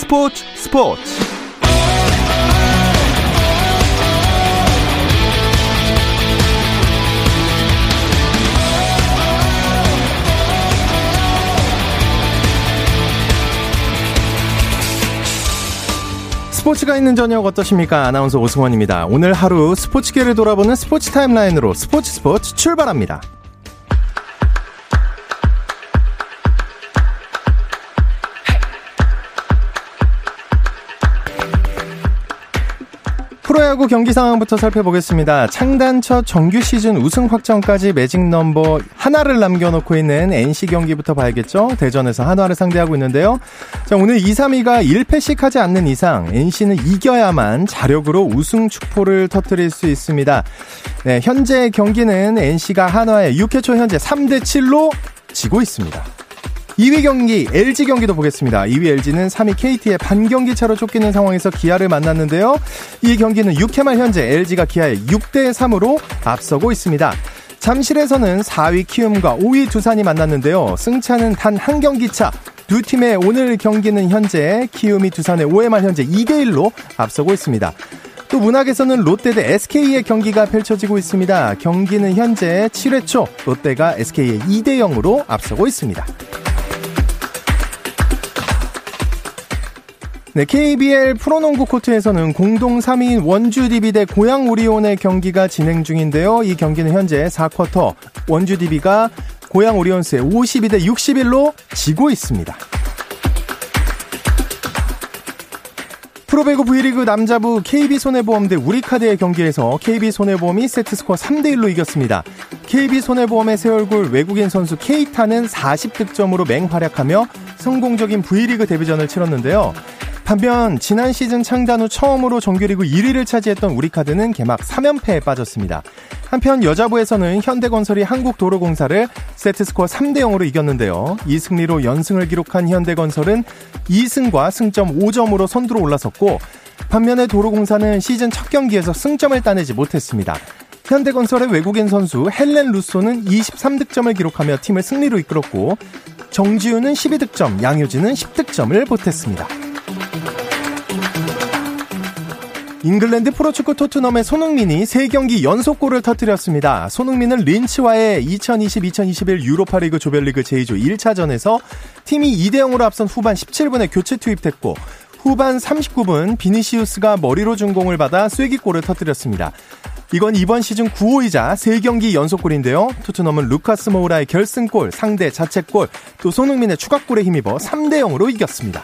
스포츠. 스포츠가 있는 저녁 어떠십니까? 아나운서 오승원입니다. 오늘 하루 스포츠계를 돌아보는 스포츠 타임라인으로 스포츠 출발합니다. 프로야구 경기 상황부터 살펴보겠습니다. 창단 첫 정규 시즌 우승 확정까지 매직 넘버 하나를 남겨놓고 있는 NC 경기부터 봐야겠죠. 대전에서 한화를 상대하고 있는데요. 자, 오늘 2, 3위가 1패씩 하지 않는 이상 NC는 이겨야만 자력으로 우승 축포를 터뜨릴 수 있습니다. 네, 현재 경기는 NC가 한화에 6회 초 현재 3대7로 지고 있습니다. 2위 경기 LG 경기도 보겠습니다. 2위 LG는 3위 KT의 반경기 차로 쫓기는 상황에서 기아를 만났는데요. 이 경기는 6회 말 현재 LG가 기아에 6대3으로 앞서고 있습니다. 잠실에서는 4위 키움과 5위 두산이 만났는데요. 승차는 단 한 경기 차. 두 팀의 오늘 경기는 현재 키움이 두산의 5회 말 현재 2대1로 앞서고 있습니다. 또 문학에서는 롯데 대 SK의 경기가 펼쳐지고 있습니다. 경기는 현재 7회 초 롯데가 SK의 2대0으로 앞서고 있습니다. 네, KBL 프로농구 코트에서는 공동 3위인 원주DB 대 고양 오리온의 경기가 진행 중인데요. 이 경기는 현재 4쿼터 원주DB가 고양 오리온스에 52대 61로 지고 있습니다. 프로배구 V리그 남자부 KB손해보험 대 우리카드의 경기에서 KB손해보험이 세트스코어 3대1로 이겼습니다. KB손해보험의 새 얼굴 외국인 선수 케이타는 40득점으로 맹활약하며 성공적인 V리그 데뷔전을 치렀는데요. 반면 지난 시즌 창단 후 처음으로 정규리그 1위를 차지했던 우리카드는 개막 3연패에 빠졌습니다. 한편 여자부에서는 현대건설이 한국도로공사를 세트스코어 3대0으로 이겼는데요. 이 승리로 연승을 기록한 현대건설은 2승과 승점 5점으로 선두로 올라섰고, 반면에 도로공사는 시즌 첫 경기에서 승점을 따내지 못했습니다. 현대건설의 외국인 선수 헬렌 루소는 23득점을 기록하며 팀을 승리로 이끌었고, 정지우는 12득점, 양효진은 10득점을 보탰습니다. 잉글랜드 프로축구 토트넘의 손흥민이 3경기 연속골을 터뜨렸습니다. 손흥민은 린츠와의 2020-2021 유로파리그 조별리그 제2조 1차전에서 팀이 2대0으로 앞선 후반 17분에 교체 투입됐고, 후반 39분 비니시우스가 머리로 준 공을 받아 쐐기골을 터뜨렸습니다. 이건 이번 시즌 9호이자 3경기 연속골인데요. 토트넘은 루카스 모우라의 결승골, 상대 자책골, 또 손흥민의 추가골에 힘입어 3대0으로 이겼습니다.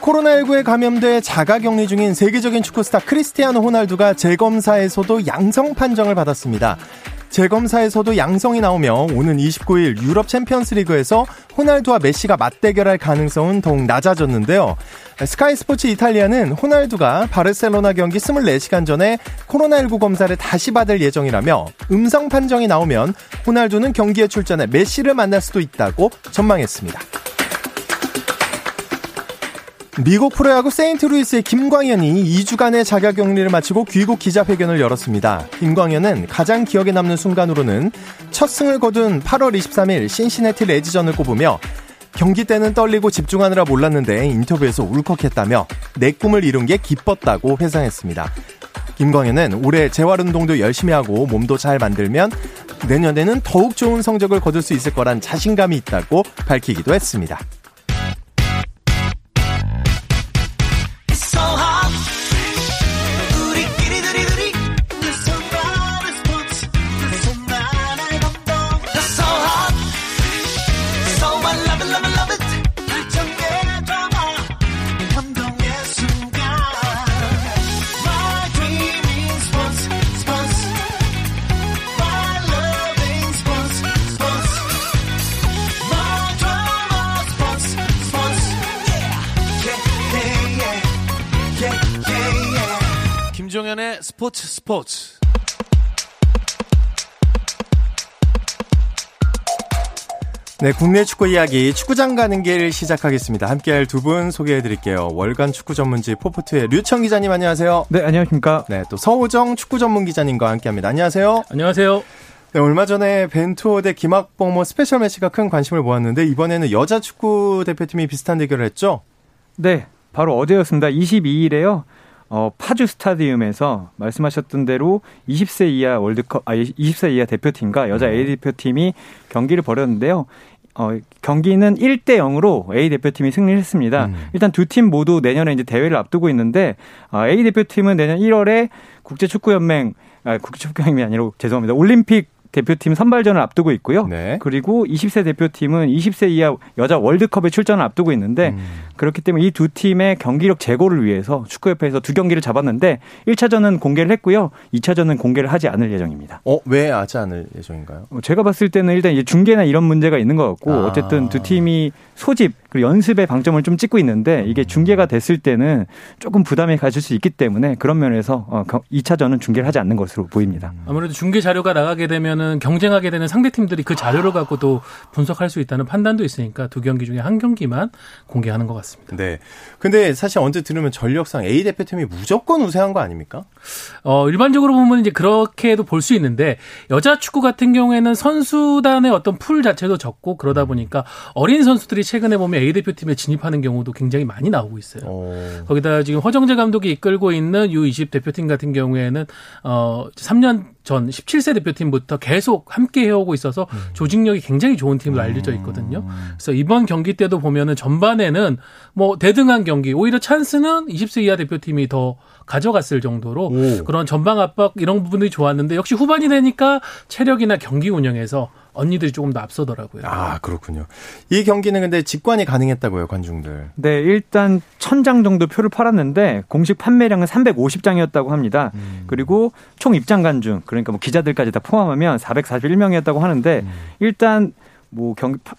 코로나19에 감염돼 자가격리 중인 세계적인 축구스타 크리스티아노 호날두가 재검사에서도 양성 판정을 받았습니다. 재검사에서도 양성이 나오며 오는 29일 유럽 챔피언스리그에서 호날두와 메시가 맞대결할 가능성은 더욱 낮아졌는데요. 스카이 스포츠 이탈리아는 호날두가 바르셀로나 경기 24시간 전에 코로나19 검사를 다시 받을 예정이라며, 음성 판정이 나오면 호날두는 경기에 출전해 메시를 만날 수도 있다고 전망했습니다. 미국 프로야구 세인트루이스의 김광현이 2주간의 자가격리를 마치고 귀국 기자회견을 열었습니다. 김광현은 가장 기억에 남는 순간으로는 첫 승을 거둔 8월 23일 신시내티 레지전을 꼽으며, 경기 때는 떨리고 집중하느라 몰랐는데 인터뷰에서 울컥했다며 내 꿈을 이룬 게 기뻤다고 회상했습니다. 김광현은 올해 재활운동도 열심히 하고 몸도 잘 만들면 내년에는 더욱 좋은 성적을 거둘 수 있을 거란 자신감이 있다고 밝히기도 했습니다. 스포츠. 네, 국내 축구 이야기 축구장 가는 길 시작하겠습니다. 함께할 두 분 소개해드릴게요. 월간 축구 전문지 포포트의 류청 기자님 안녕하세요. 네, 안녕하십니까. 네, 또 서호정 축구 전문 기자님과 함께합니다. 안녕하세요. 안녕하세요. 네, 얼마 전에 벤투호 대 김학범 스페셜 매치가 큰 관심을 모았는데 이번에는 여자 축구 대표팀이 비슷한 대결을 했죠? 네, 바로 어제였습니다. 22일에요. 파주 스타디움에서 말씀하셨던 대로 20세 이하 월드컵, 20세 이하 대표팀과 여자 A 대표팀이 경기를 벌였는데요. 경기는 1-0으로 A 대표팀이 승리를 했습니다. 일단 두 팀 모두 내년에 이제 대회를 앞두고 있는데 A 대표팀은 내년 1월에 국제축구연맹이 아니라 죄송합니다. 올림픽 대표팀 선발전을 앞두고 있고요. 네. 그리고 20세 대표팀은 20세 이하 여자 월드컵에 출전을 앞두고 있는데 그렇기 때문에 이 두 팀의 경기력 제고를 위해서 축구협회에서 두 경기를 잡았는데 1차전은 공개를 했고요. 2차전은 공개를 하지 않을 예정입니다. 왜 하지 않을 예정인가요? 제가 봤을 때는 일단 이제 중계나 이런 문제가 있는 것 같고 어쨌든 두 팀이 소집 그리고 연습에 방점을 좀 찍고 있는데 이게 중계가 됐을 때는 조금 부담이 가질 수 있기 때문에 그런 면에서 2차전은 중계를 하지 않는 것으로 보입니다. 아무래도 중계 자료가 나가게 되면 경쟁하게 되는 상대팀들이 그 자료를 갖고도 분석할 수 있다는 판단도 있으니까 두 경기 중에 한 경기만 공개하는 것 같습니다. 네. 근데 사실 언제 들으면 전력상 A 대표팀이 무조건 우세한 거 아닙니까? 일반적으로 보면 이제 그렇게도 볼 수 있는데 여자 축구 같은 경우에는 선수단의 어떤 풀 자체도 적고 그러다 보니까 어린 선수들이 최근에 보면 A 대표팀에 진입하는 경우도 굉장히 많이 나오고 있어요. 거기다 지금 허정재 감독이 이끌고 있는 U20 대표팀 같은 경우에는 3년 전 17세 대표팀부터 계속 함께 해오고 있어서 조직력이 굉장히 좋은 팀으로 알려져 있거든요. 그래서 이번 경기 때도 보면은 전반에는 대등한 경기, 오히려 찬스는 20세 이하 대표팀이 더 가져갔을 정도로 그런 전방 압박 이런 부분들이 좋았는데 역시 후반이 되니까 체력이나 경기 운영에서 언니들이 조금 더 앞서더라고요. 아, 그렇군요. 이 경기는 근데 직관이 가능했다고요, 관중들. 네, 일단 1,000장 정도 표를 팔았는데 공식 판매량은 350장이었다고 합니다. 그리고 총 입장 관중, 그러니까 기자들까지 다 포함하면 441명이었다고 하는데 일단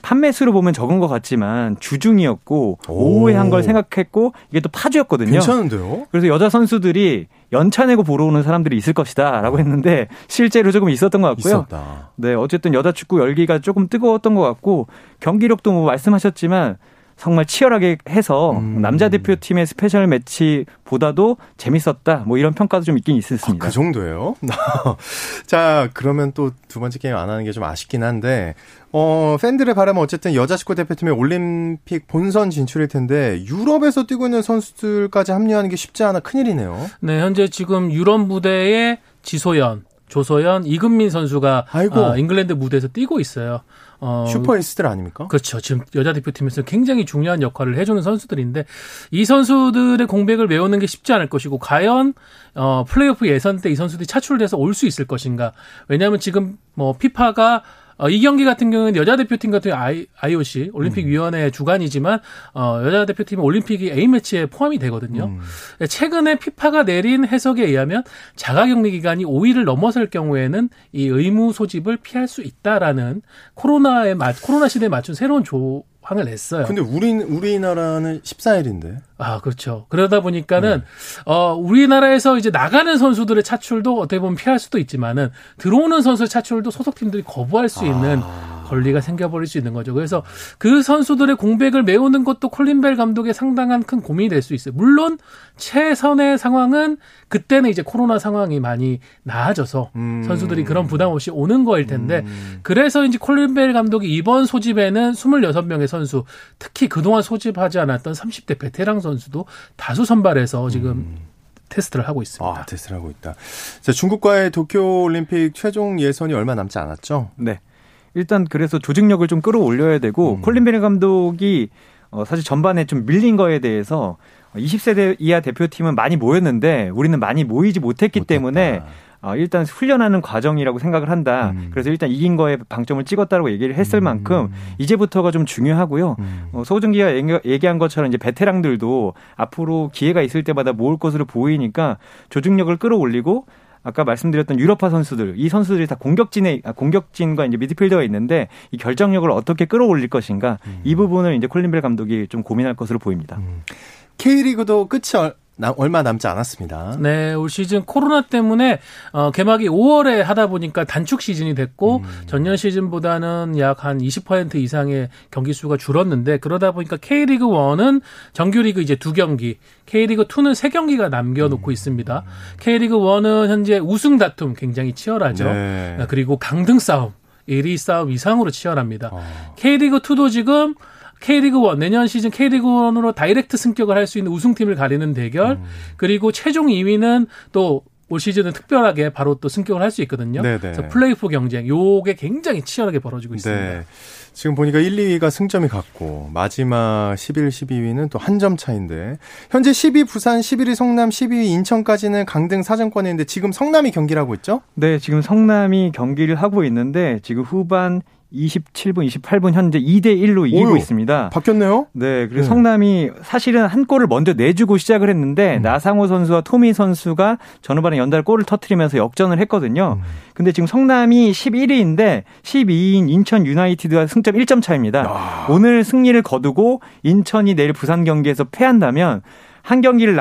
판매수로 보면 적은 것 같지만 주중이었고 오후에 한 걸 생각했고 이게 또 파주였거든요. 괜찮은데요? 그래서 여자 선수들이 연차 내고 보러 오는 사람들이 있을 것이다 라고 했는데 실제로 조금 있었던 것 같고요. 있었다. 네, 어쨌든 여자 축구 열기가 조금 뜨거웠던 것 같고 경기력도 말씀하셨지만 정말 치열하게 해서 남자 대표팀의 스페셜 매치보다도 재밌었다. 이런 평가도 좀 있긴 있었습니다. 그 정도예요? 자, 그러면 또 두 번째 게임 안 하는 게 좀 아쉽긴 한데 팬들의 바람은 어쨌든 여자 축구 대표팀의 올림픽 본선 진출일 텐데 유럽에서 뛰고 있는 선수들까지 합류하는 게 쉽지 않아 큰일이네요. 네, 현재 지금 유럽 무대에 지소연, 조소연, 이금민 선수가 잉글랜드 무대에서 뛰고 있어요. 슈퍼에이스들 아닙니까? 그렇죠. 지금 여자 대표팀에서 굉장히 중요한 역할을 해주는 선수들인데 이 선수들의 공백을 메우는 게 쉽지 않을 것이고 과연 플레이오프 예선 때 이 선수들이 차출돼서 올 수 있을 것인가. 왜냐하면 지금 피파가 이 경기 같은 경우는 여자 대표팀 같은 IOC 올림픽위원회 주관이지만 여자 대표팀은 올림픽이 A매치에 포함이 되거든요. 최근에 피파가 내린 해석에 의하면 자가격리 기간이 5일을 넘어설 경우에는 이 의무 소집을 피할 수 있다라는 코로나 시대에 맞춘 새로운 조항을 냈어요. 근데 우리나라는 14일인데. 아, 그렇죠. 그러다 보니까는 우리나라에서 이제 나가는 선수들의 차출도 어떻게 보면 피할 수도 있지만은 들어오는 선수의 차출도 소속팀들이 거부할 수 있는 권리가 생겨버릴 수 있는 거죠. 그래서 그 선수들의 공백을 메우는 것도 콜린벨 감독의 상당한 큰 고민이 될 수 있어요. 물론 최선의 상황은 그때는 이제 코로나 상황이 많이 나아져서 선수들이 그런 부담 없이 오는 거일 텐데 그래서 이제 콜린벨 감독이 이번 소집에는 26명의 선수, 특히 그동안 소집하지 않았던 30대 베테랑 선수도 다수 선발해서 지금 테스트를 하고 있습니다. 아, 테스트를 하고 있다. 자, 중국과의 도쿄올림픽 최종 예선이 얼마 남지 않았죠? 네. 일단 그래서 조직력을 좀 끌어올려야 되고 콜린벨 감독이 사실 전반에 좀 밀린 거에 대해서 20세대 이하 대표팀은 많이 모였는데 우리는 많이 모이지 못했다. 때문에 일단 훈련하는 과정이라고 생각을 한다. 그래서 일단 이긴 거에 방점을 찍었다라고 얘기를 했을 만큼 이제부터가 좀 중요하고요. 서호정 기자 얘기한 것처럼 이제 베테랑들도 앞으로 기회가 있을 때마다 모을 것으로 보이니까 조직력을 끌어올리고 아까 말씀드렸던 유럽파 선수들, 이 선수들이 다 공격진과 이제 미드필더가 있는데 이 결정력을 어떻게 끌어올릴 것인가 이 부분을 이제 콜린벨 감독이 좀 고민할 것으로 보입니다. K리그도 끝이 얼마 남지 않았습니다. 네, 올 시즌 코로나 때문에 개막이 5월에 하다 보니까 단축 시즌이 됐고 전년 시즌보다는 약 한 20% 이상의 경기 수가 줄었는데, 그러다 보니까 K리그 1은 정규리그 이제 2경기, K리그 2는 3경기가 남겨놓고 있습니다. K리그 1은 현재 우승 다툼 굉장히 치열하죠. 네. 그리고 강등 싸움, 1위 싸움 이상으로 치열합니다. K리그 2도 지금 K리그 1, 내년 시즌 K리그 1으로 다이렉트 승격을 할 수 있는 우승팀을 가리는 대결, 그리고 최종 2위는 또 올 시즌은 특별하게 바로 또 승격을 할 수 있거든요. 네네. 그래서 플레이오프 경쟁, 요게 굉장히 치열하게 벌어지고 있습니다. 네. 지금 보니까 1, 2위가 승점이 같고, 마지막 11, 12위는 또 한 점 차인데, 현재 10위 부산, 11위 성남, 12위 인천까지는 강등 사정권에 있는데, 지금 성남이 경기를 하고 있죠? 네, 지금 성남이 경기를 하고 있는데, 지금 후반 27분, 28분 현재 2대1로 이기고 있습니다. 바뀌었네요? 네, 그리고 성남이 사실은 한 골을 먼저 내주고 시작을 했는데 나상호 선수와 토미 선수가 전후반에 연달아 골을 터뜨리면서 역전을 했거든요. 근데 지금 성남이 11위인데 12위인 인천 유나이티드와 승점 1점 차입니다. 야. 오늘 승리를 거두고 인천이 내일 부산 경기에서 패한다면 한 경기를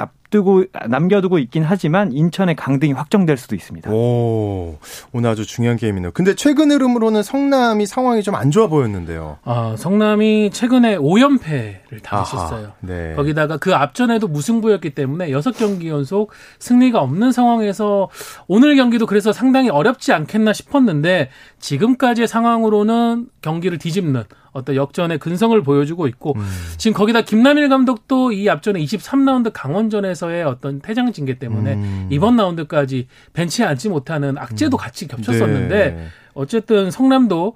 남겨두고 있긴 하지만 인천의 강등이 확정될 수도 있습니다. 오, 오늘 아주 중요한 게임이네요. 근데 최근 흐름으로는 성남이 상황이 좀 안 좋아 보였는데요. 아, 성남이 최근에 5연패를 당했었어요. 네. 거기다가 그 앞전에도 무승부였기 때문에 6경기 연속 승리가 없는 상황에서 오늘 경기도 그래서 상당히 어렵지 않겠나 싶었는데, 지금까지의 상황으로는 경기를 뒤집는 어떤 역전의 근성을 보여주고 있고, 지금 거기다 김남일 감독도 이 앞전에 23라운드 강원전에서의 어떤 퇴장 징계 때문에 이번 라운드까지 벤치에 앉지 못하는 악재도 같이 겹쳤었는데, 네. 어쨌든 성남도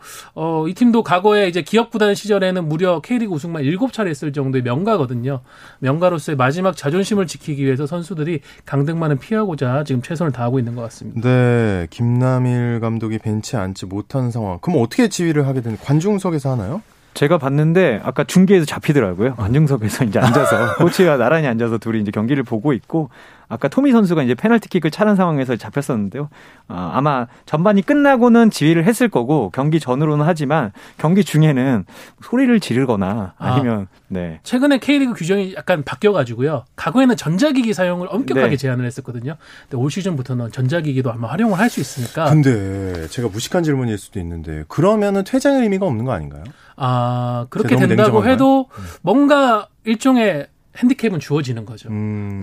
이 팀도 과거에 이제 기업구단 시절에는 무려 K리그 우승만 7차례 했을 정도의 명가거든요. 명가로서의 마지막 자존심을 지키기 위해서 선수들이 강등만은 피하고자 지금 최선을 다하고 있는 것 같습니다. 네, 김남일 감독이 벤치에 앉지 못한 상황. 그럼 어떻게 지휘를 하게 되는, 관중석에서 하나요? 제가 봤는데 아까 중계에서 잡히더라고요. 관중석에서 이제 앉아서 코치와 나란히 앉아서 둘이 이제 경기를 보고 있고, 아까 토미 선수가 이제 페널티킥을 차는 상황에서 잡혔었는데요. 아마 전반이 끝나고는 지휘를 했을 거고, 경기 전으로는 하지만 경기 중에는 소리를 지르거나 아니면 네. 최근에 K리그 규정이 약간 바뀌어가지고요. 과거에는 전자기기 사용을 엄격하게 제한을 했었거든요. 근데 올 시즌부터는 전자기기도 아마 활용을 할 수 있으니까. 근데 제가 무식한 질문일 수도 있는데, 그러면은 퇴장의 의미가 없는 거 아닌가요? 아, 그렇게 된다고 냉정한가요? 해도 뭔가 일종의 핸디캡은 주어지는 거죠.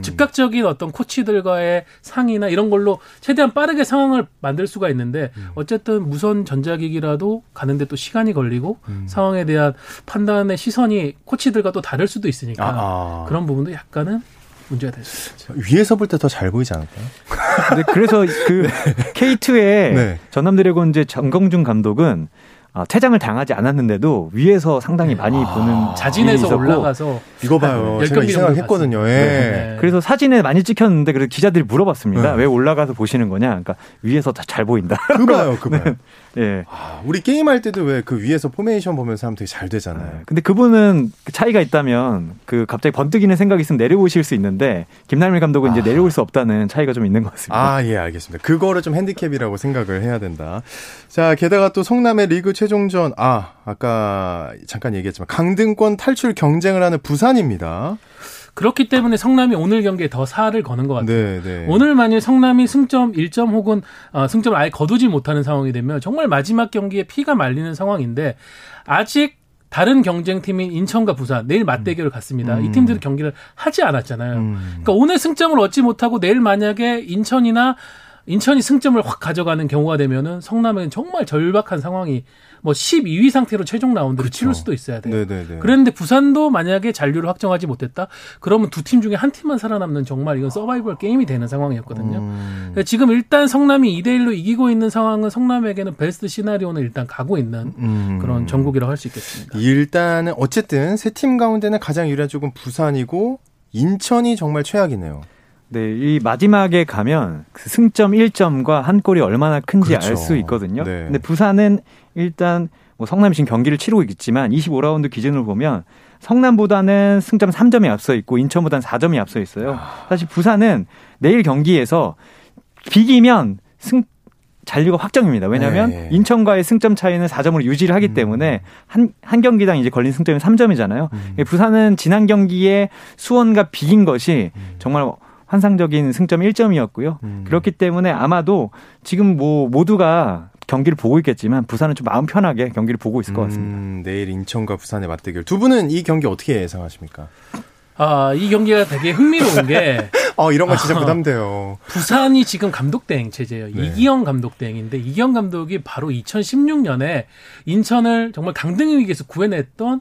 즉각적인 어떤 코치들과의 상의나 이런 걸로 최대한 빠르게 상황을 만들 수가 있는데, 어쨌든 무선 전자기기라도 가는데 또 시간이 걸리고 상황에 대한 판단의 시선이 코치들과 또 다를 수도 있으니까 그런 부분도 약간은 문제가 될 수 있죠. 위에서 볼 때 더 잘 보이지 않을까요? 근데 그래서 그 K2의 전남 드래곤즈 정경준 감독은 퇴장을 당하지 않았는데도 위에서 상당히 많이 보는, 자진해서 올라가서 이거 봐요. 제가 이 생각했거든요. 예. 네. 그래서 사진에 많이 찍혔는데, 그래서 기자들이 물어봤습니다. 왜 올라가서 보시는 거냐? 그러니까 위에서 다 잘 보인다. 그거요. 예. 우리 게임할 때도 왜 그 위에서 포메이션 보면서 하면 되게 잘 되잖아요. 근데 그분은 차이가 있다면 그 갑자기 번뜩이는 생각이 있으면 내려오실 수 있는데, 김남일 감독은 이제 내려올 수 없다는 차이가 좀 있는 것 같습니다. 아, 예, 알겠습니다. 그거를 좀 핸디캡이라고 생각을 해야 된다. 자, 게다가 또 성남의 리그 최종전, 아까 잠깐 얘기했지만 강등권 탈출 경쟁을 하는 부산입니다. 그렇기 때문에 성남이 오늘 경기에 더 살을 거는 것 같아요. 네네. 오늘 만일 성남이 승점 1점 혹은 승점을 아예 거두지 못하는 상황이 되면 정말 마지막 경기에 피가 말리는 상황인데, 아직 다른 경쟁팀인 인천과 부산 내일 맞대결을 갖습니다. 이 팀들은 경기를 하지 않았잖아요. 그러니까 오늘 승점을 얻지 못하고 내일 만약에 인천이 승점을 확 가져가는 경우가 되면은 성남은 정말 절박한 상황이, 뭐 12위 상태로 최종 라운드를 치를 수도 있어야 돼요. 네네네. 그랬는데 부산도 만약에 잔류를 확정하지 못했다, 그러면 두 팀 중에 한 팀만 살아남는, 정말 이건 서바이벌 게임이 되는 상황이었거든요. 지금 일단 성남이 2대1로 이기고 있는 상황은 성남에게는 베스트 시나리오는 일단 가고 있는 그런 전국이라고 할 수 있겠습니다. 일단은 어쨌든 세 팀 가운데는 가장 유리한 쪽은 부산이고, 인천이 정말 최악이네요. 네, 이 마지막에 가면 그 승점 1점과 한 골이 얼마나 큰지 알 수 있거든요. 네. 근데 부산은 일단 뭐 성남이 지금 경기를 치르고 있지만 25라운드 기준으로 보면 성남보다는 승점 3점이 앞서 있고 인천보다는 4점이 앞서 있어요. 사실 부산은 내일 경기에서 비기면 잔류가 확정입니다. 왜냐하면 인천과의 승점 차이는 4점으로 유지를 하기 때문에 한 경기당 이제 걸린 승점이 3점이잖아요. 부산은 지난 경기에 수원과 비긴 것이 정말 환상적인 승점 1점이었고요. 그렇기 때문에 아마도 지금 뭐 모두가 경기를 보고 있겠지만 부산은 좀 마음 편하게 경기를 보고 있을 것 같습니다. 내일 인천과 부산의 맞대결. 두 분은 이 경기 어떻게 예상하십니까? 아, 이 경기가 되게 흥미로운 게 이런 거 진짜 부담돼요. 부산이 지금 감독 대행 체제예요. 네. 이기영 감독 대행인데 이기영 감독이 바로 2016년에 인천을 정말 강등의 위기에서 구해냈던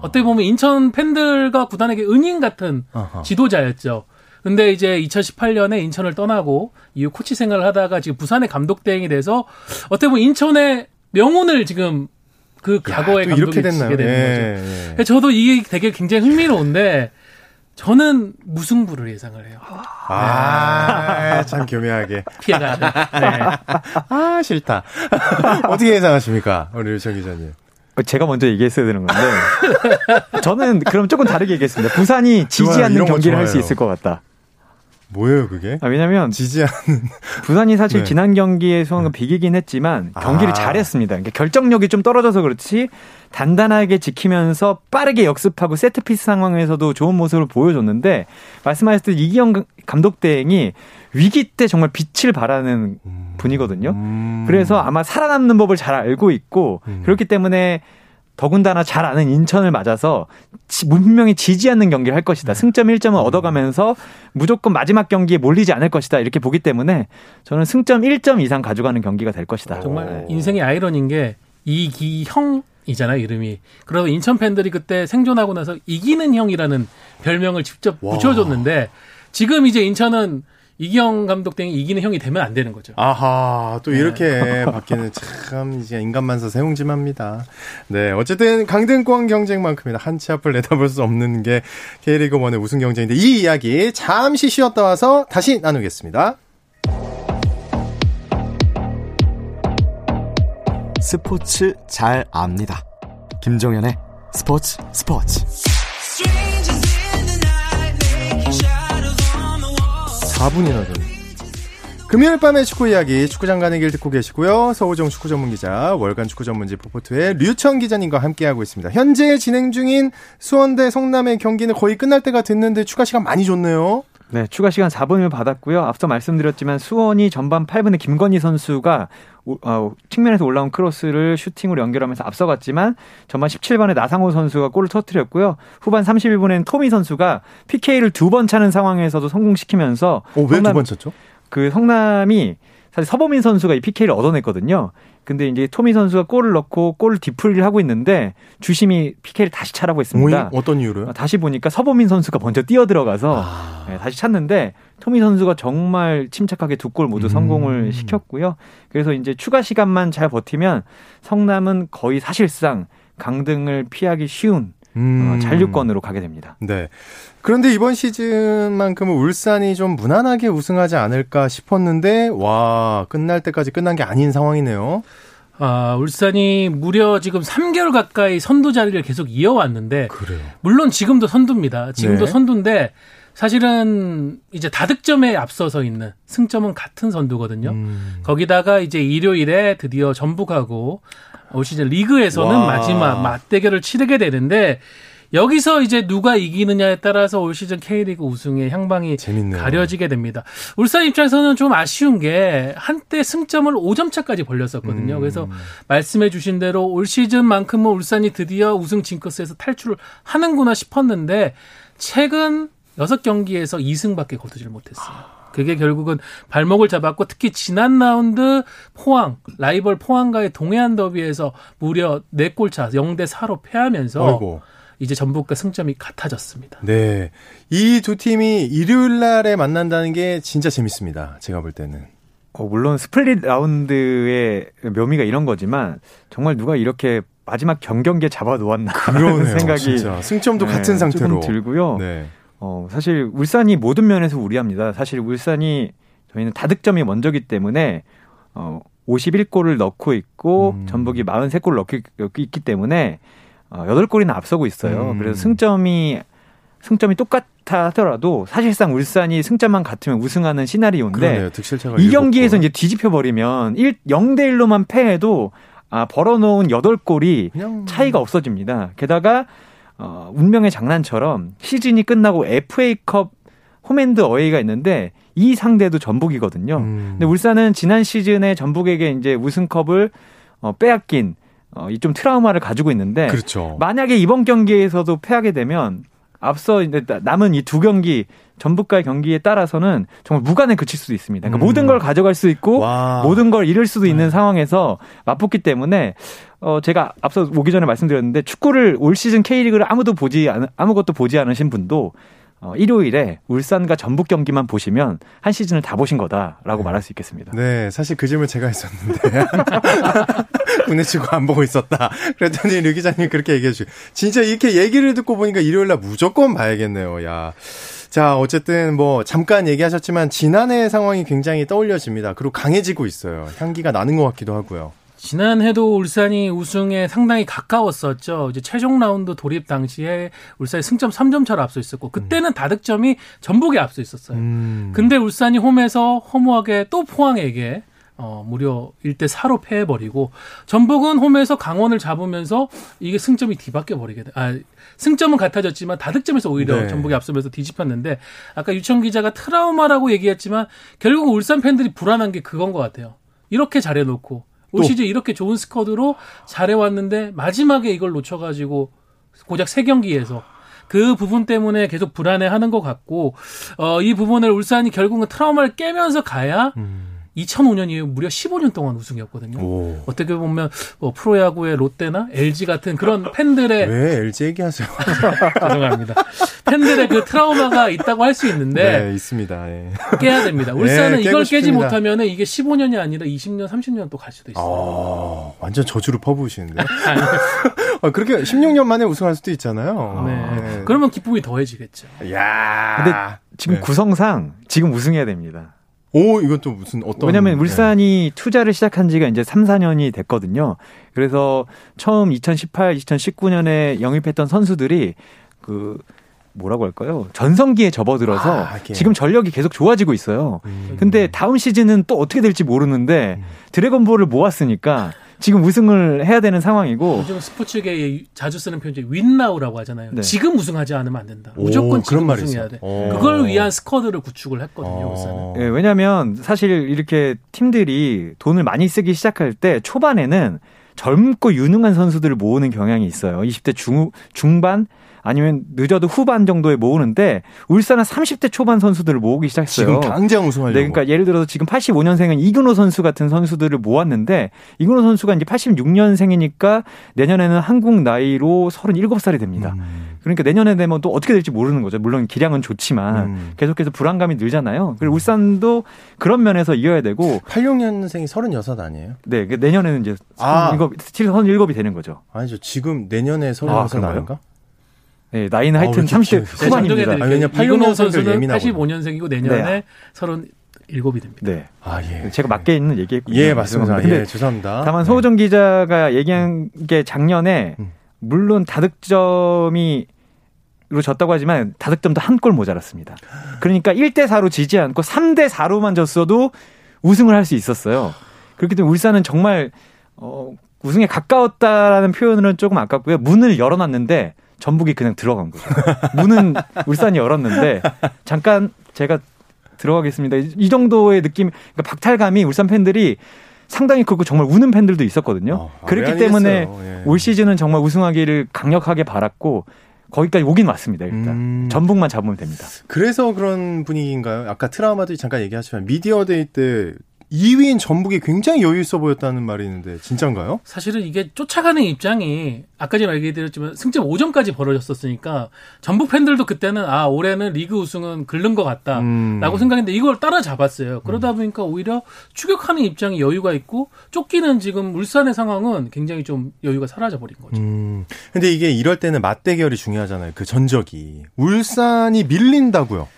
어떻게 보면 인천 팬들과 구단에게 은인 같은 지도자였죠. 근데 이제 2018년에 인천을 떠나고 이후 코치 생활을 하다가 지금 부산의 감독 대행이 돼서 어떻게 보면 인천의 명운을 지금 그 과거의 감독이 지게 되는 거죠. 예. 저도 이게 되게 굉장히 흥미로운데 저는 무승부를 예상을 해요. 참 교묘하게 피해가죠. 싫다. 어떻게 예상하십니까, 우리 류청 기자님? 제가 먼저 얘기했어야 되는 건데 저는 그럼 조금 다르게 얘기했습니다. 부산이 지지 좋아요, 않는 경기를 할 수 있을 것 같다. 뭐예요 그게? 왜냐하면 지지 않는 부산이 사실 지난 경기에서는 비기긴 했지만 경기를 잘했습니다. 그러니까 결정력이 좀 떨어져서 그렇지 단단하게 지키면서 빠르게 역습하고 세트피스 상황에서도 좋은 모습을 보여줬는데 말씀하셨듯 이기영 감독 대행이 위기 때 정말 빛을 발하는 분이거든요. 그래서 아마 살아남는 법을 잘 알고 있고 그렇기 때문에 더군다나 잘 아는 인천을 맞아서 분명히 지지 않는 경기를 할 것이다. 승점 1점을 얻어가면서 무조건 마지막 경기에 몰리지 않을 것이다. 이렇게 보기 때문에 저는 승점 1점 이상 가져가는 경기가 될 것이다. 정말 인생의 아이러니인 게 이기형이잖아요, 이름이. 그래서 인천 팬들이 그때 생존하고 나서 이기는 형이라는 별명을 직접 붙여줬는데 지금 이제 인천은 이기영 감독 등이 이기는 형이 되면 안 되는 거죠. 아하, 또 이렇게 바뀌는 참 이제 인간만사 세홍지마입니다. 네, 어쨌든 강등권 경쟁만큼이나 한 치 앞을 내다볼 수 없는 게 K리그1의 우승 경쟁인데 이 이야기 잠시 쉬었다 와서 다시 나누겠습니다. 스포츠 잘 압니다. 김종현의 스포츠. 4분이나 됩니다. 금요일 밤의 축구 이야기, 축구장 가는 길 듣고 계시고요. 서호정 축구 전문 기자, 월간 축구 전문지 포포트의 류청 기자님과 함께하고 있습니다. 현재 진행 중인 수원대 성남의 경기는 거의 끝날 때가 됐는데 추가 시간 많이 줬네요. 네, 추가 시간 4분을 받았고요. 앞서 말씀드렸지만 수원이 전반 8분에 김건희 선수가 측면에서 올라온 크로스를 슈팅으로 연결하면서 앞서갔지만 전반 17분에 나상호 선수가 골을 터뜨렸고요. 후반 31분에는 토미 선수가 PK를 두 번 차는 상황에서도 성공시키면서 왜 두 번 찼죠? 그 성남이 사실 서보민 선수가 이 PK를 얻어냈거든요. 근데 이제 토미 선수가 골을 넣고 골 뒤풀이를 하고 있는데 주심이 PK를 다시 차라고 했습니다. 어떤 이유로요? 다시 보니까 서보민 선수가 먼저 뛰어들어가서 다시 찼는데 토미 선수가 정말 침착하게 두 골 모두 성공을 시켰고요. 그래서 이제 추가 시간만 잘 버티면 성남은 거의 사실상 강등을 피하기 쉬운 잔류권으로 가게 됩니다. 네. 그런데 이번 시즌만큼은 울산이 좀 무난하게 우승하지 않을까 싶었는데 끝날 때까지 끝난 게 아닌 상황이네요. 아, 울산이 무려 지금 3개월 가까이 선두 자리를 계속 이어왔는데 그래요. 물론 지금도 선두입니다. 지금도 선두인데 사실은 이제 다득점에 앞서서 있는 승점은 같은 선두거든요. 거기다가 이제 일요일에 드디어 전북하고 올 시즌 리그에서는 마지막 맞대결을 치르게 되는데 여기서 이제 누가 이기느냐에 따라서 올 시즌 K리그 우승의 향방이 가려지게 됩니다. 울산 입장에서는 좀 아쉬운 게 한때 승점을 5점 차까지 벌렸었거든요. 그래서 말씀해 주신 대로 올 시즌만큼은 울산이 드디어 우승 징크스에서 탈출을 하는구나 싶었는데 최근 6경기에서 2승밖에 거두질 못했어요. 그게 결국은 발목을 잡았고 특히 지난 라운드 라이벌 포항과의 동해안 더비에서 무려 4골 차 0-4로 패하면서 이제 전북과 승점이 같아졌습니다. 네, 이 두 팀이 일요일 날에 만난다는 게 진짜 재밌습니다. 제가 볼 때는. 물론 스플릿 라운드의 묘미가 이런 거지만 정말 누가 이렇게 마지막 경기에 잡아놓았나 그런 생각이 진짜. 승점도 같은 상태로 들고요. 네. 사실 울산이 모든 면에서 우리합니다. 사실 울산이 저희는 다득점이 먼저기 때문에 51골을 넣고 있고 전북이 43골을 넣고 있기 때문에 8골이나 앞서고 있어요. 그래서 승점이 똑같아하더라도 사실상 울산이 승점만 같으면 우승하는 시나리오인데 그러네요. 득실차가 이 경기에서 이제 뒤집혀버리면 0-1로만 패해도 벌어놓은 8골이 차이가 없어집니다. 게다가 운명의 장난처럼 시즌이 끝나고 FA컵 홈앤드 어웨이가 있는데 이 상대도 전북이거든요. 근데 울산은 지난 시즌에 전북에게 이제 우승컵을 빼앗긴 이 좀 트라우마를 가지고 있는데 그렇죠. 만약에 이번 경기에서도 패하게 되면 앞서 남은 이 두 경기 전북과의 경기에 따라서는 정말 무관에 그칠 수도 있습니다. 그러니까 모든 걸 가져갈 수 있고 와. 모든 걸 잃을 수도 있는 상황에서 맞붙기 때문에 제가 앞서 오기 전에 말씀드렸는데 축구를 올 시즌 K리그를 아무것도 보지 않으신 분도 일요일에 울산과 전북 경기만 보시면 한 시즌을 다 보신 거다라고 말할 수 있겠습니다. 네, 사실 그 질문 제가 했었는데 분해치고 안 보고 있었다. 그랬더니 류 기자님이 그렇게 얘기해 주시고 진짜 이렇게 얘기를 듣고 보니까 일요일날 무조건 봐야겠네요. 야, 자 어쨌든 뭐 잠깐 얘기하셨지만 지난해 상황이 굉장히 떠올려집니다. 그리고 강해지고 있어요. 향기가 나는 것 같기도 하고요. 지난해도 울산이 우승에 상당히 가까웠었죠. 이제 최종 라운드 돌입 당시에 울산이 승점 3점 차로 앞서 있었고 그때는 다득점이 전북에 앞서 있었어요. 근데 울산이 홈에서 허무하게 또 포항에게 무려 1-4로 패해버리고 전북은 홈에서 강원을 잡으면서 이게 승점이 뒤바뀌어버리게 돼. 승점은 같아졌지만 다득점에서 오히려 네. 전북이 앞서면서 뒤집혔는데 아까 유청 기자가 트라우마라고 얘기했지만 결국 울산 팬들이 불안한 게 그건 것 같아요. 이렇게 잘해놓고 올 시즌 이렇게 좋은 스쿼드로 잘해왔는데 마지막에 이걸 놓쳐가지고 고작 3경기에서 그 부분 때문에 계속 불안해하는 것 같고 이 부분을 울산이 결국은 트라우마를 깨면서 가야 2005년 이후 무려 15년 동안 우승이었거든요. 오. 어떻게 보면 뭐 프로야구의 롯데나 LG 같은 그런 팬들의 왜 LG 얘기하세요? 죄송합니다. 팬들의 그 트라우마가 있다고 할 수 있는데 네, 있습니다. 네. 깨야 됩니다. 울산은 네, 이걸 싶습니다. 깨지 못하면 이게 15년이 아니라 20년, 30년 또 갈 수도 있어요. 아, 완전 저주로 퍼부으시는데 그렇게 16년 만에 우승할 수도 있잖아요. 네. 네. 그러면 기쁨이 더해지겠죠. 이야. 근데 지금 네. 구성상 지금 우승해야 됩니다. 오, 이건 또 무슨 어떤. 왜냐면 울산이 투자를 시작한 지가 이제 3-4년이 됐거든요. 그래서 처음 2018, 2019년에 영입했던 선수들이 뭐라고 할까요? 전성기에 접어들어서 지금 전력이 계속 좋아지고 있어요. 근데 다음 시즌은 또 어떻게 될지 모르는데 드래곤볼을 모았으니까 지금 우승을 해야 되는 상황이고. 요즘 스포츠계에 자주 쓰는 표현이 윈나우라고 하잖아요. 네. 지금 우승하지 않으면 안 된다. 무조건 오, 지금 우승해야 돼. 오. 그걸 위한 스쿼드를 구축을 했거든요. 울산은. 네, 왜냐하면 사실 이렇게 팀들이 돈을 많이 쓰기 시작할 때 초반에는 젊고 유능한 선수들을 모으는 경향이 있어요. 20대 중반 아니면 늦어도 후반 정도에 모으는데 울산은 30대 초반 선수들을 모으기 시작했어요. 지금 당장 우승하려고. 네, 그러니까 예를 들어서 지금 85년생인 이근호 선수 같은 선수들을 모았는데 이근호 선수가 이제 86년생이니까 내년에는 한국 나이로 37살이 됩니다. 그러니까 내년에 되면 또 어떻게 될지 모르는 거죠. 물론 기량은 좋지만 계속해서 불안감이 늘잖아요. 그리고 울산도 그런 면에서 이어야 되고 86년생이 36 아니에요? 네, 그러니까 내년에는 이제 37이 되는 거죠. 아니죠. 지금 내년에 36 아닌가? 네, 나이는 하여튼 30대 후반입니다. 왜냐면 85년 선수는 85년생이고 내년에 네. 37이 됩니다. 네. 아, 예. 제가 맞게 있는 얘기했고요. 예, 맞습니다. 예, 죄송합니다. 다만 서호정 기자가 얘기한 게 작년에 물론 다득점으로 졌다고 하지만 다득점도 한 골 모자랐습니다. 그러니까 1-4로 지지 않고 3-4로만 졌어도 우승을 할 수 있었어요. 그렇기 때문에 울산은 정말 우승에 가까웠다라는 표현은 조금 아깝고요. 문을 열어놨는데 전북이 그냥 들어간 거죠. 문은 울산이 열었는데 잠깐 제가 들어가겠습니다. 이 정도의 느낌, 그러니까 박탈감이 울산 팬들이 상당히 크고 정말 우는 팬들도 있었거든요. 그렇기 때문에 예. 올 시즌은 정말 우승하기를 강력하게 바랐고 거기까지 오긴 왔습니다. 일단 전북만 잡으면 됩니다. 그래서 그런 분위기인가요? 아까 트라우마도 잠깐 얘기하셨지만 미디어데이 때 2위인 전북이 굉장히 여유 있어 보였다는 말이 있는데 진짠가요? 사실은 이게 쫓아가는 입장이 아까 전에 얘기드렸지만 승점 5점까지 벌어졌었으니까 전북 팬들도 그때는 올해는 리그 우승은 글른 것 같다라고 생각했는데 이걸 따라잡았어요. 그러다 보니까 오히려 추격하는 입장이 여유가 있고 쫓기는 지금 울산의 상황은 굉장히 좀 여유가 사라져버린 거죠. 근데 이게 이럴 때는 맞대결이 중요하잖아요. 그 전적이. 울산이 밀린다고요?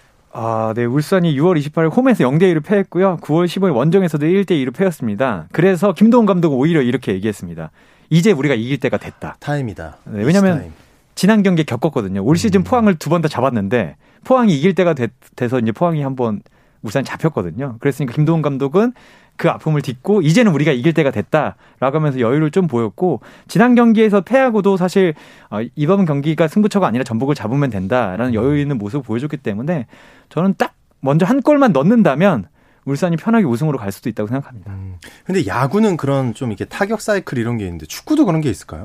네. 울산이 6월 28일 홈에서 0-1로 패했고요. 9월 15일 원정에서도 1-2로 패였습니다. 그래서 김도훈 감독은 오히려 이렇게 얘기했습니다. 이제 우리가 이길 때가 됐다. 타임이다. 네, 왜냐하면 타임. 지난 경기에 겪었거든요. 올 시즌 포항을 2번 다 잡았는데 포항이 이길 때가 돼서 이제 포항이 한번 울산이 잡혔거든요. 그랬으니까 김도훈 감독은 그 아픔을 딛고 이제는 우리가 이길 때가 됐다라고 하면서 여유를 좀 보였고, 지난 경기에서 패하고도 사실 이번 경기가 승부처가 아니라 전북을 잡으면 된다라는 여유 있는 모습을 보여줬기 때문에 저는 딱 먼저 한 골만 넣는다면 울산이 편하게 우승으로 갈 수도 있다고 생각합니다. 근데 야구는 그런 좀 이렇게 타격 사이클 이런 게 있는데 축구도 그런 게 있을까요?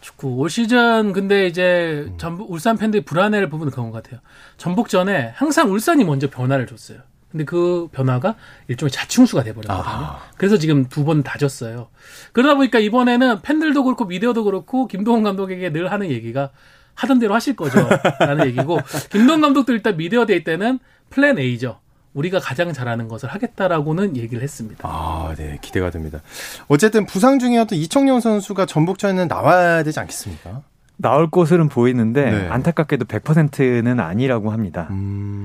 축구 올 시즌 근데 이제 전북 울산 팬들이 불안해할 부분은 그런 것 같아요. 전북전에 항상 울산이 먼저 변화를 줬어요. 근데 그 변화가 일종의 자충수가 돼버렸거든요. 아. 그래서 지금 두 번 다 졌어요. 그러다 보니까 이번에는 팬들도 그렇고 미디어도 그렇고 김도훈 감독에게 늘 하는 얘기가 하던 대로 하실 거죠 라는 얘기고, 김도훈 감독도 일단 미디어 데이 때는 플랜 A죠. 우리가 가장 잘하는 것을 하겠다라고는 얘기를 했습니다. 아, 네, 기대가 됩니다. 어쨌든 부상 중이었던 이청용 선수가 전북전에는 나와야 되지 않겠습니까? 나올 것으로는 보이는데 네. 안타깝게도 100%는 아니라고 합니다.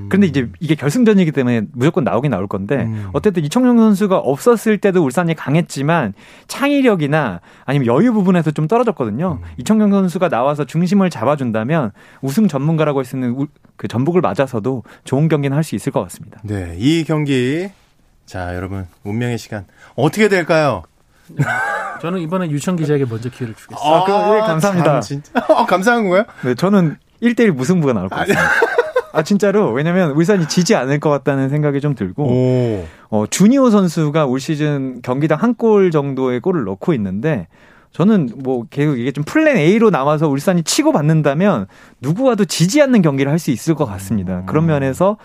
그런데 이제 이게 결승전이기 때문에 무조건 나오긴 나올 건데 어쨌든 이청용 선수가 없었을 때도 울산이 강했지만 창의력이나 아니면 여유 부분에서 좀 떨어졌거든요. 이청용 선수가 나와서 중심을 잡아준다면 우승 전문가라고 할 수 있는 그 전북을 맞아서도 좋은 경기는 할 수 있을 것 같습니다. 네, 이 경기 자 여러분 운명의 시간 어떻게 될까요? 저는 이번엔 유청 기자에게 먼저 기회를 주겠습니다. 아, 예, 감사합니다. 참, 진짜? 감사한 거예요? 네, 저는 1대1 무승부가 나올 것 같습니다. 아, 진짜로. 왜냐면 울산이 지지 않을 것 같다는 생각이 좀 들고, 주니오 선수가 올 시즌 경기당 한 골 정도의 골을 넣고 있는데, 저는 뭐 계속 이게 좀 플랜 A로 나와서 울산이 치고 받는다면 누구와도 지지 않는 경기를 할 수 있을 것 같습니다. 그런 면에서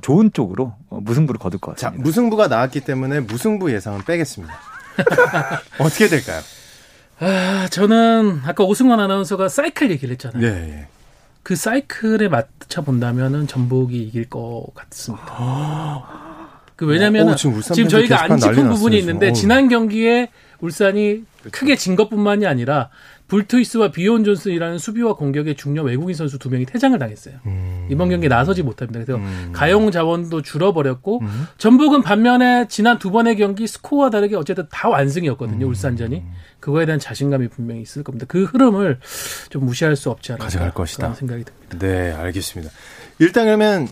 좋은 쪽으로 무승부를 거둘 것 같습니다. 자, 무승부가 나왔기 때문에 무승부 예상은 빼겠습니다. 어떻게 될까요? 아, 저는 아까 오승환 아나운서가 사이클 얘기를 했잖아요. 네. 그 사이클에 맞춰본다면은 전북이 이길 것 같습니다. 그 왜냐면은 지금 저희가 안 짚은 부분이 있는데 지난 경기에 울산이 크게 진 것뿐만이 아니라 불투이스와 비온 존슨이라는 수비와 공격의 중요 외국인 선수 두 명이 퇴장을 당했어요. 이번 경기에 나서지 못합니다. 그래서 가용 자원도 줄어버렸고 전북은 반면에 지난 두 번의 경기 스코어와 다르게 어쨌든 다 완승이었거든요. 울산전이. 그거에 대한 자신감이 분명히 있을 겁니다. 그 흐름을 좀 무시할 수 없지 않을까 가져갈 것이다. 그런 생각이 듭니다. 네, 알겠습니다. 일단 그러면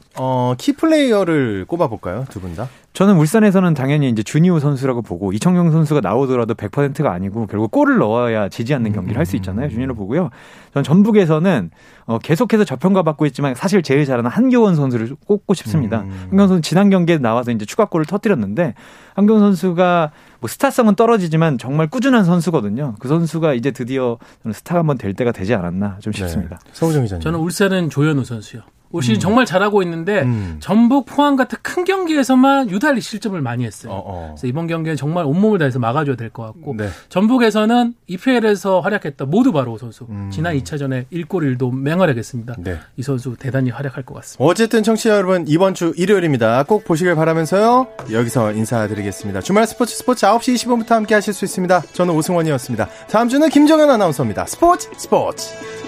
키플레이어를 꼽아볼까요? 두 분 다. 저는 울산에서는 당연히 이제 주니오 선수라고 보고, 이청용 선수가 나오더라도 100%가 아니고 결국 골을 넣어야 지지 않는 경기를 할 수 있잖아요. 주니오를 보고요. 전 전북에서는 계속해서 저평가 받고 있지만 사실 제일 잘하는 한교원 선수를 꼽고 싶습니다. 한교원 선수 지난 경기에 나와서 이제 추가골을 터뜨렸는데, 한교원 선수가 뭐 스타성은 떨어지지만 정말 꾸준한 선수거든요. 그 선수가 이제 드디어 저는 스타가 한번 될 때가 되지 않았나 좀 싶습니다. 네. 서호정 기자님. 저는 울산은 조현우 선수요. 올 시즌 정말 잘하고 있는데 전북, 포항 같은 큰 경기에서만 유달리 실점을 많이 했어요. 그래서 이번 경기에 정말 온몸을 다해서 막아줘야 될 것 같고 네. 전북에서는 EPL에서 활약했던 모두 바로 선수. 지난 2차전에 1골 1도움 맹활약했습니다. 네. 이 선수 대단히 활약할 것 같습니다. 어쨌든 청취자 여러분 이번 주 일요일입니다. 꼭 보시길 바라면서요. 여기서 인사드리겠습니다. 주말 스포츠 9시 20분부터 함께 하실 수 있습니다. 저는 오승원이었습니다. 다음 주는 김정현 아나운서입니다. 스포츠.